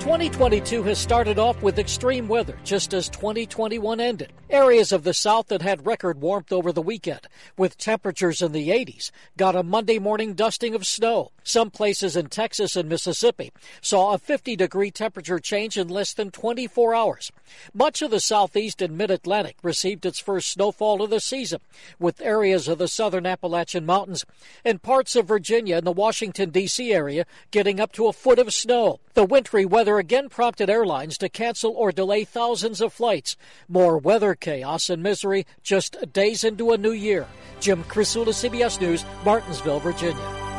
2022 has started off with extreme weather, just as 2021 ended. Areas of the South that had record warmth over the weekend, with temperatures in the 80s, got a Monday morning dusting of snow. Some places in Texas and Mississippi saw a 50-degree temperature change in less than 24 hours. Much of the Southeast and Mid-Atlantic received its first snowfall of the season, with areas of the southern Appalachian Mountains and parts of Virginia and the Washington, D.C. area getting up to a foot of snow. The wintry weather again prompted airlines to cancel or delay thousands of flights. More weather chaos and misery just days into a new year. Jim Crisula, CBS News, Martinsville, Virginia.